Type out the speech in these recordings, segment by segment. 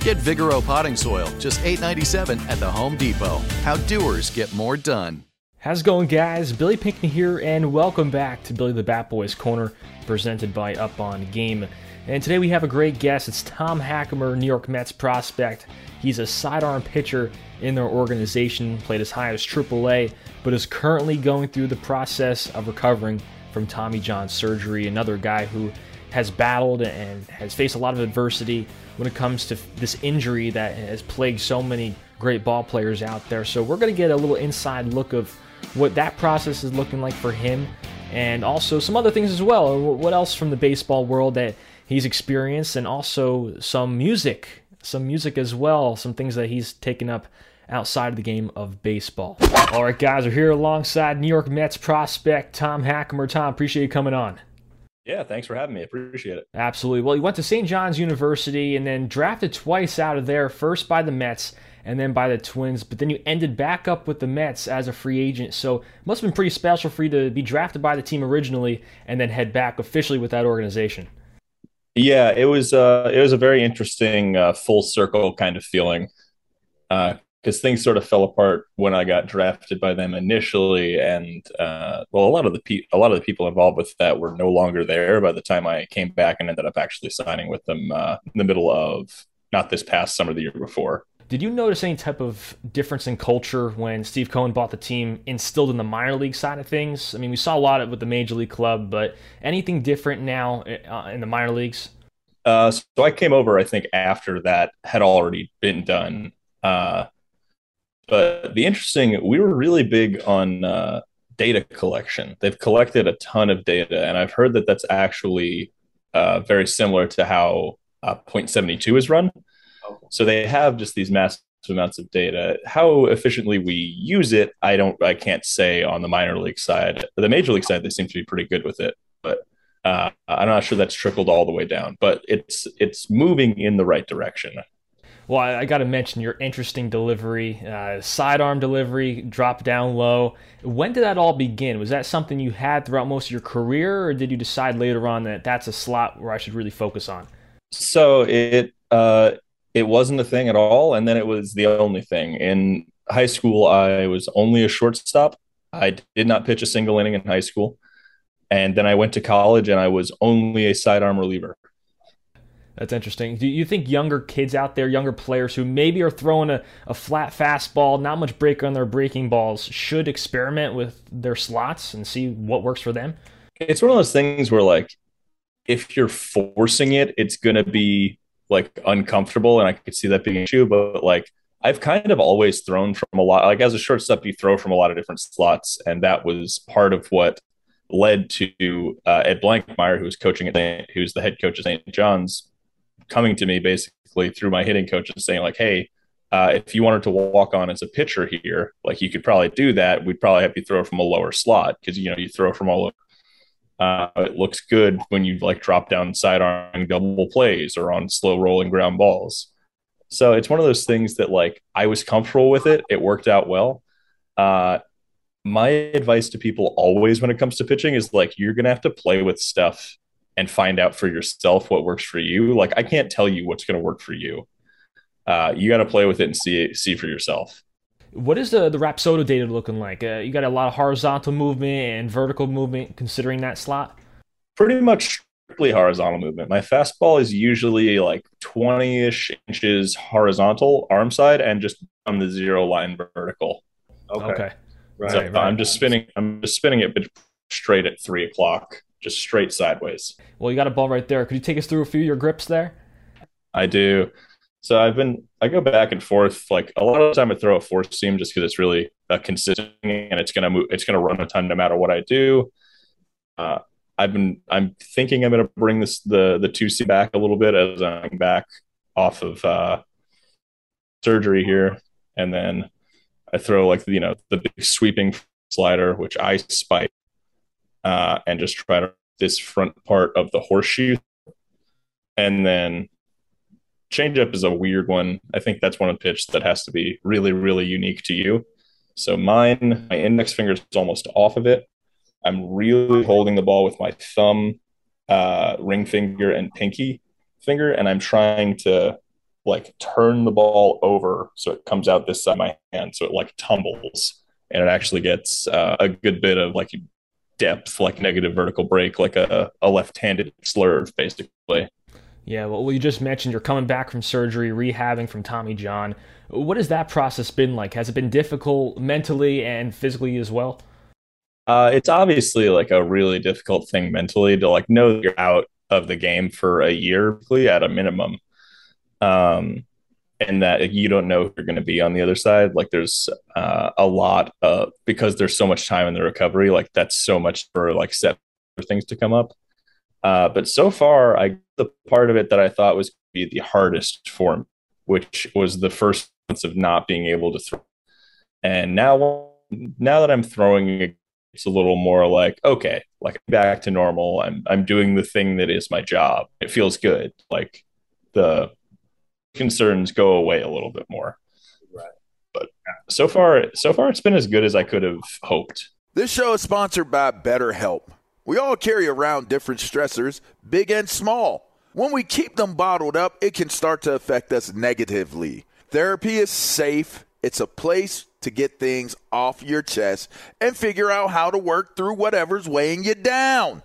Get Vigoro potting soil, just $8.97 at the Home Depot. How doers get more done. How's it going, guys? Billy Pinckney here, and welcome back to Billy the Bat Boy's Corner, presented by Up On Game. And today we have a great guest. It's Tom Hackimer, New York Mets prospect. He's a sidearm pitcher in their organization, played as high as AAA, but is currently going through the process of recovering from Tommy John surgery, another guy who has battled and has faced a lot of adversity when it comes to this injury that has plagued so many great ball players out there. So we're going to get a little inside look of what that process is looking like for him, and also some other things as well. What else from the baseball world that he's experienced, and also some music as well, some things that he's taken up outside of the game of baseball. All right, guys, we're here alongside New York Mets prospect Tom Hackimer. Tom, appreciate you coming on. Yeah, thanks for having me. I appreciate it. Absolutely. Well, you went to St. John's University and then drafted twice out of there, first by the Mets and then by the Twins, but then you ended back up with the Mets as a free agent. So it must have been pretty special for you to be drafted by the team originally and then head back officially with that organization. Yeah, it was a very interesting full circle kind of feeling, because things sort of fell apart when I got drafted by them initially, and a lot of the people involved with that were no longer there by the time I came back and ended up actually signing with them in the middle of not this past summer, the year before. Did you notice any type of difference in culture when Steve Cohen bought the team, instilled in the minor league side of things? I mean, we saw a lot of it with the major league club, but anything different now in the minor leagues? So I came over, I think, after that had already been done. But we were really big on data collection. They've collected a ton of data, and I've heard that that's actually very similar to how .72 is run. So they have just these massive amounts of data. How efficiently we use it, I can't say on the minor league side. The major league side, they seem to be pretty good with it, but I'm not sure that's trickled all the way down. But it's moving in the right direction. Well, I got to mention your interesting delivery, sidearm delivery, drop down low. When did that all begin? Was that something you had throughout most of your career, or did you decide later on that that's a slot where I should really focus on? So it wasn't a thing at all, and then it was the only thing. In high school, I was only a shortstop. I did not pitch a single inning in high school. And then I went to college, and I was only a sidearm reliever. That's interesting. Do you think younger kids out there, younger players who maybe are throwing a flat fastball, not much break on their breaking balls, should experiment with their slots and see what works for them? It's one of those things where, like, if you're forcing it, it's going to be, like, uncomfortable, and I could see that being an issue, but, like, I've kind of always thrown from a lot. Like, as a shortstop, you throw from a lot of different slots, and that was part of what led to Ed Blankmeyer, who's the head coach at St. John's, coming to me basically through my hitting coaches saying, like, hey, if you wanted to walk on as a pitcher here, like, you could probably do that. We'd probably have you throw from a lower slot because, you know, you throw from all over. It looks good when you, like, drop down sidearm double plays or on slow rolling ground balls. So it's one of those things that, like, I was comfortable with it. It worked out well. my advice to people always when it comes to pitching is like, you're going to have to play with stuff and find out for yourself what works for you. Like, I can't tell you what's going to work for you. You got to play with it and see for yourself. What is the Rapsoda data looking like? You got a lot of horizontal movement and vertical movement considering that slot? Pretty much strictly horizontal movement. My fastball is usually like 20-ish inches horizontal arm side and just on the zero line vertical. Okay. Right, so right. I'm just spinning it straight at 3 o'clock, just straight sideways. Well, you got a ball right there. Could you take us through a few of your grips there? I do. So I go back and forth. Like, a lot of the time I throw a four seam just because it's really consistent and it's going to move. It's going to run a ton no matter what I do. I'm thinking I'm going to bring the two seam back a little bit as I'm back off of surgery here. And then I throw the big sweeping slider, which I spike and just try to this front part of the horseshoe. And then changeup is a weird one. I think that's one of the pitches that has to be really, really unique to you. So my index finger is almost off of it. I'm really holding the ball with my thumb, ring finger, and pinky finger, and I'm trying to turn the ball over so it comes out this side of my hand, so it tumbles and it actually gets a good bit of depth, negative vertical break, a left-handed slurve, basically. Yeah, well, you just mentioned you're coming back from surgery, rehabbing from Tommy John. What has that process been like? Has it been difficult mentally and physically as well? It's obviously a really difficult thing mentally to know that you're out of the game for a year at a minimum, and that you don't know if you're going to be on the other side. There's a lot of, because there's so much time in the recovery. That's so much for set for things to come up. But so far, the part of it that I thought was going to be the hardest for me, which was the first months of not being able to throw. And now that I'm throwing, it's a little more okay, back to normal. I'm doing the thing that is my job. It feels good. The concerns go away a little bit more. Right. But so far, it's been as good as I could have hoped. This show is sponsored by BetterHelp. We all carry around different stressors, big and small. When we keep them bottled up, it can start to affect us negatively. Therapy is safe. It's a place to get things off your chest and figure out how to work through whatever's weighing you down.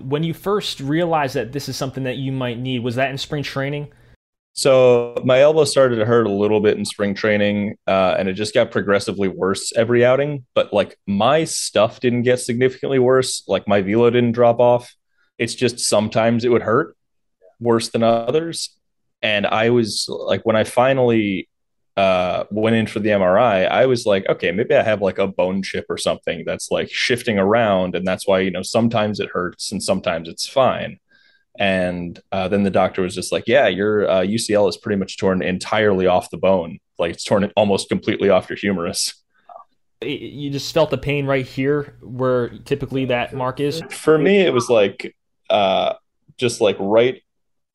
When you first realized that this is something that you might need, was that in spring training? So my elbow started to hurt a little bit in spring training, and it just got progressively worse every outing. But my stuff didn't get significantly worse. My velo didn't drop off. It's just sometimes it would hurt worse than others. And I was when I finally went in for the MRI, I was like, okay, maybe I have like a bone chip or something that's like shifting around. And that's why, you know, sometimes it hurts and sometimes it's fine. And then the doctor was just like, yeah, your UCL is pretty much torn entirely off the bone. Like it's torn almost completely off your humerus. You just felt the pain right here where typically that mark is? For me, it was like just like right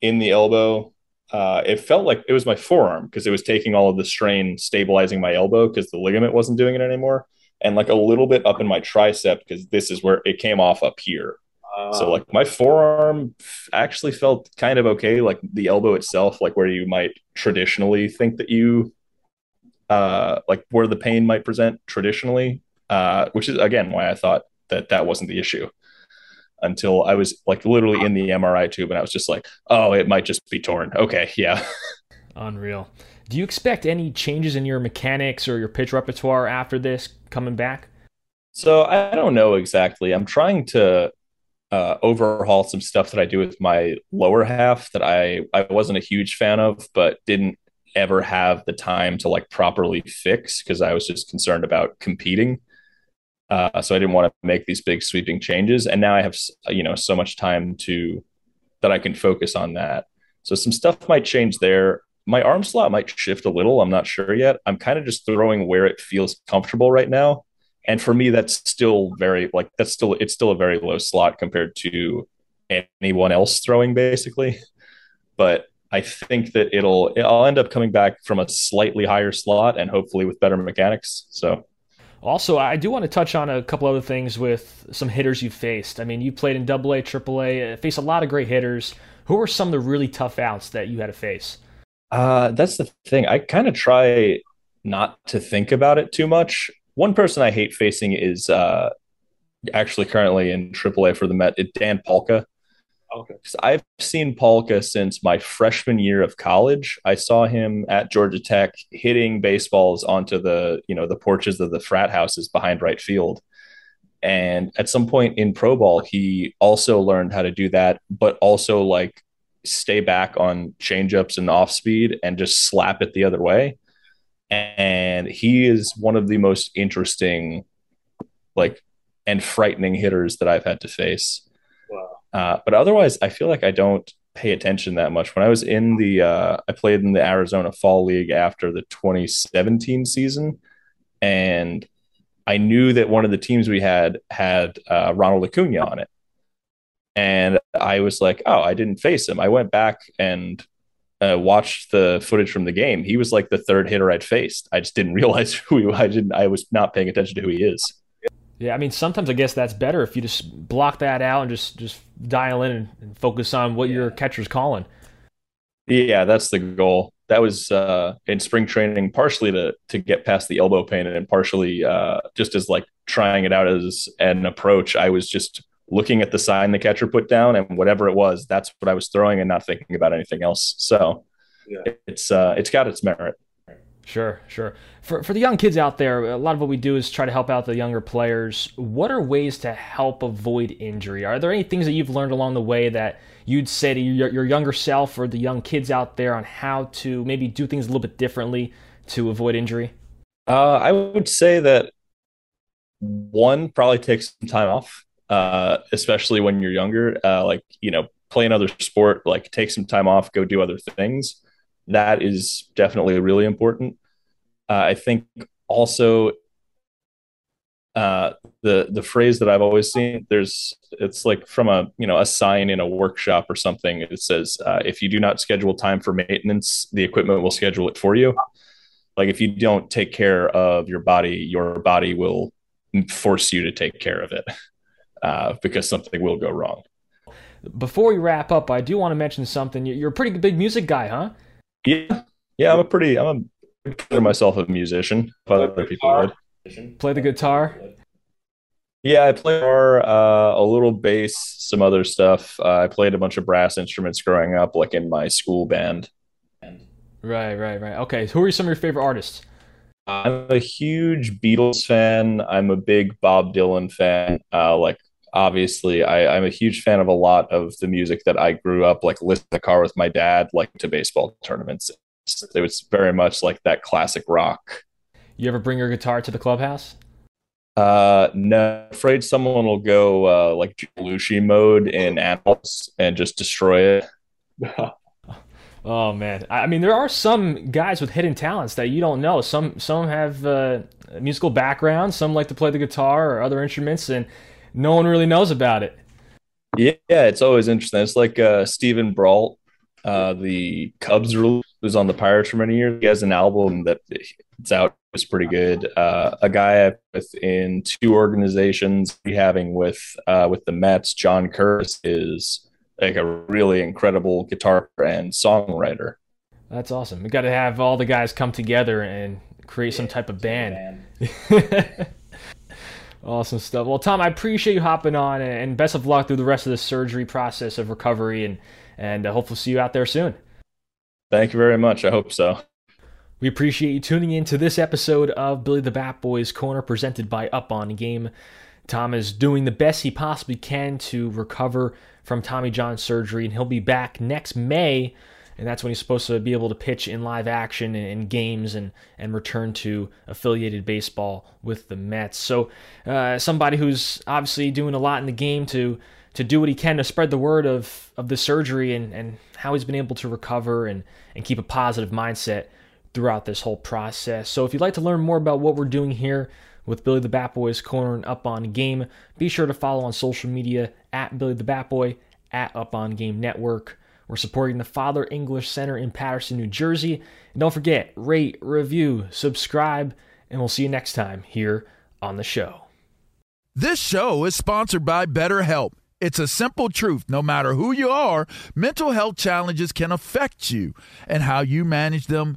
in the elbow. It felt like it was my forearm because it was taking all of the strain, stabilizing my elbow because the ligament wasn't doing it anymore. And like a little bit up in my tricep because this is where it came off up here. So like my forearm actually felt kind of okay. Like the elbow itself, like where you might traditionally think that you like where the pain might present traditionally, which is again why I thought that that wasn't the issue until I was like literally in the MRI tube and I was just like, oh, it might just be torn. Okay. Yeah. Unreal. Do you expect any changes in your mechanics or your pitch repertoire after this coming back? So I don't know exactly. I'm trying to overhaul some stuff that I do with my lower half that I wasn't a huge fan of, but didn't ever have the time to like properly fix because I was just concerned about competing. So I didn't want to make these big sweeping changes. And now I have, you know, so much time to that I can focus on that. So some stuff might change there. My arm slot might shift a little. I'm not sure yet. I'm kind of just throwing where it feels comfortable right now. And for me, that's still very like it's still a very low slot compared to anyone else throwing basically. But I think that I'll end up coming back from a slightly higher slot and hopefully with better mechanics. So also, I do want to touch on a couple other things with some hitters you faced. I mean, you played in AA, AAA, faced a lot of great hitters. Who were some of the really tough outs that you had to face? That's the thing. I kind of try not to think about it too much. One person I hate facing is actually currently in AAA for the Met, Dan Polka. Okay. I've seen Polka since my freshman year of college. I saw him at Georgia Tech hitting baseballs onto the, you know, the porches of the frat houses behind right field. And at some point in pro ball, he also learned how to do that, but also like stay back on changeups and off speed and just slap it the other way. And he is one of the most interesting, like, and frightening hitters that I've had to face. Wow. But otherwise, I feel like I don't pay attention that much. When I was in the, I played in the Arizona Fall League after the 2017 season, and I knew that one of the teams we had Ronald Acuna on it, and I was like, oh, I didn't face him. I went back and watched the footage from the game. He was like the third hitter I'd faced. I just didn't realize I was not paying attention to who he is. Yeah, I mean, sometimes I guess that's better if you just block that out and just dial in and focus on what your catcher's calling. Yeah, that's the goal. That was in spring training, partially to get past the elbow pain and partially just as like trying it out as an approach. I was just looking at the sign the catcher put down and whatever it was, that's what I was throwing and not thinking about anything else. So yeah. It's got its merit. Sure. For the young kids out there, a lot of what we do is try to help out the younger players. What are ways to help avoid injury? Are there any things that you've learned along the way that you'd say to your younger self or the young kids out there on how to maybe do things a little bit differently to avoid injury? I would say that one, probably take some time off, especially when you're younger. Like, you know, play another sport, like take some time off, go do other things. That is definitely really important. I think also the phrase that I've always seen, it's like from a sign in a workshop or something. It says, if you do not schedule time for maintenance, the equipment will schedule it for you. Like if you don't take care of your body will force you to take care of it because something will go wrong. Before we wrap up, I do want to mention something. You're a pretty big music guy, huh? Yeah, I consider myself a musician. Other people would. Play the guitar? Yeah, I play guitar, a little bass, some other stuff. I played a bunch of brass instruments growing up, like in my school band. Right. Okay, who are some of your favorite artists? I'm a huge Beatles fan. I'm a big Bob Dylan fan. Obviously, I'm a huge fan of a lot of the music that I grew up, like listening in the car with my dad, like to baseball tournaments It was very much like that classic rock. You ever bring your guitar to the clubhouse? No, I'm afraid someone will go like Belushi mode in Animals and just destroy it. Oh man, I mean, there are some guys with hidden talents that you don't know. Some have musical backgrounds. Some like to play the guitar or other instruments, and no one really knows about it. Yeah, it's always interesting. It's like Stephen Brault, the Cubs release, who's on the Pirates for many years. He has an album that it's out. It's pretty good. A guy within two organizations rehabbing with the Mets, John Curtis, is like a really incredible guitar and songwriter. That's awesome. We got to have all the guys come together and create some type of band. Awesome stuff. Well, Tom, I appreciate you hopping on, and best of luck through the rest of the surgery process of recovery, and hopefully see you out there soon. Thank you very much. I hope so. We appreciate you tuning in to this episode of Billy the Bat Boy's Corner, presented by Up On Game. Tom is doing the best he possibly can to recover from Tommy John surgery, and he'll be back next May, and that's when he's supposed to be able to pitch in live action and games and return to affiliated baseball with the Mets. So somebody who's obviously doing a lot in the game to do what he can to spread the word of the surgery and how he's been able to recover and keep a positive mindset throughout this whole process. So if you'd like to learn more about what we're doing here with Billy the Bat Boy's Corner and Up On Game, be sure to follow on social media at Billy the Bat Boy, at Up On Game Network. We're supporting the Father English Center in Paterson, New Jersey. And don't forget, rate, review, subscribe, and we'll see you next time here on the show. This show is sponsored by BetterHelp. It's a simple truth. No matter who you are, mental health challenges can affect you, and how you manage them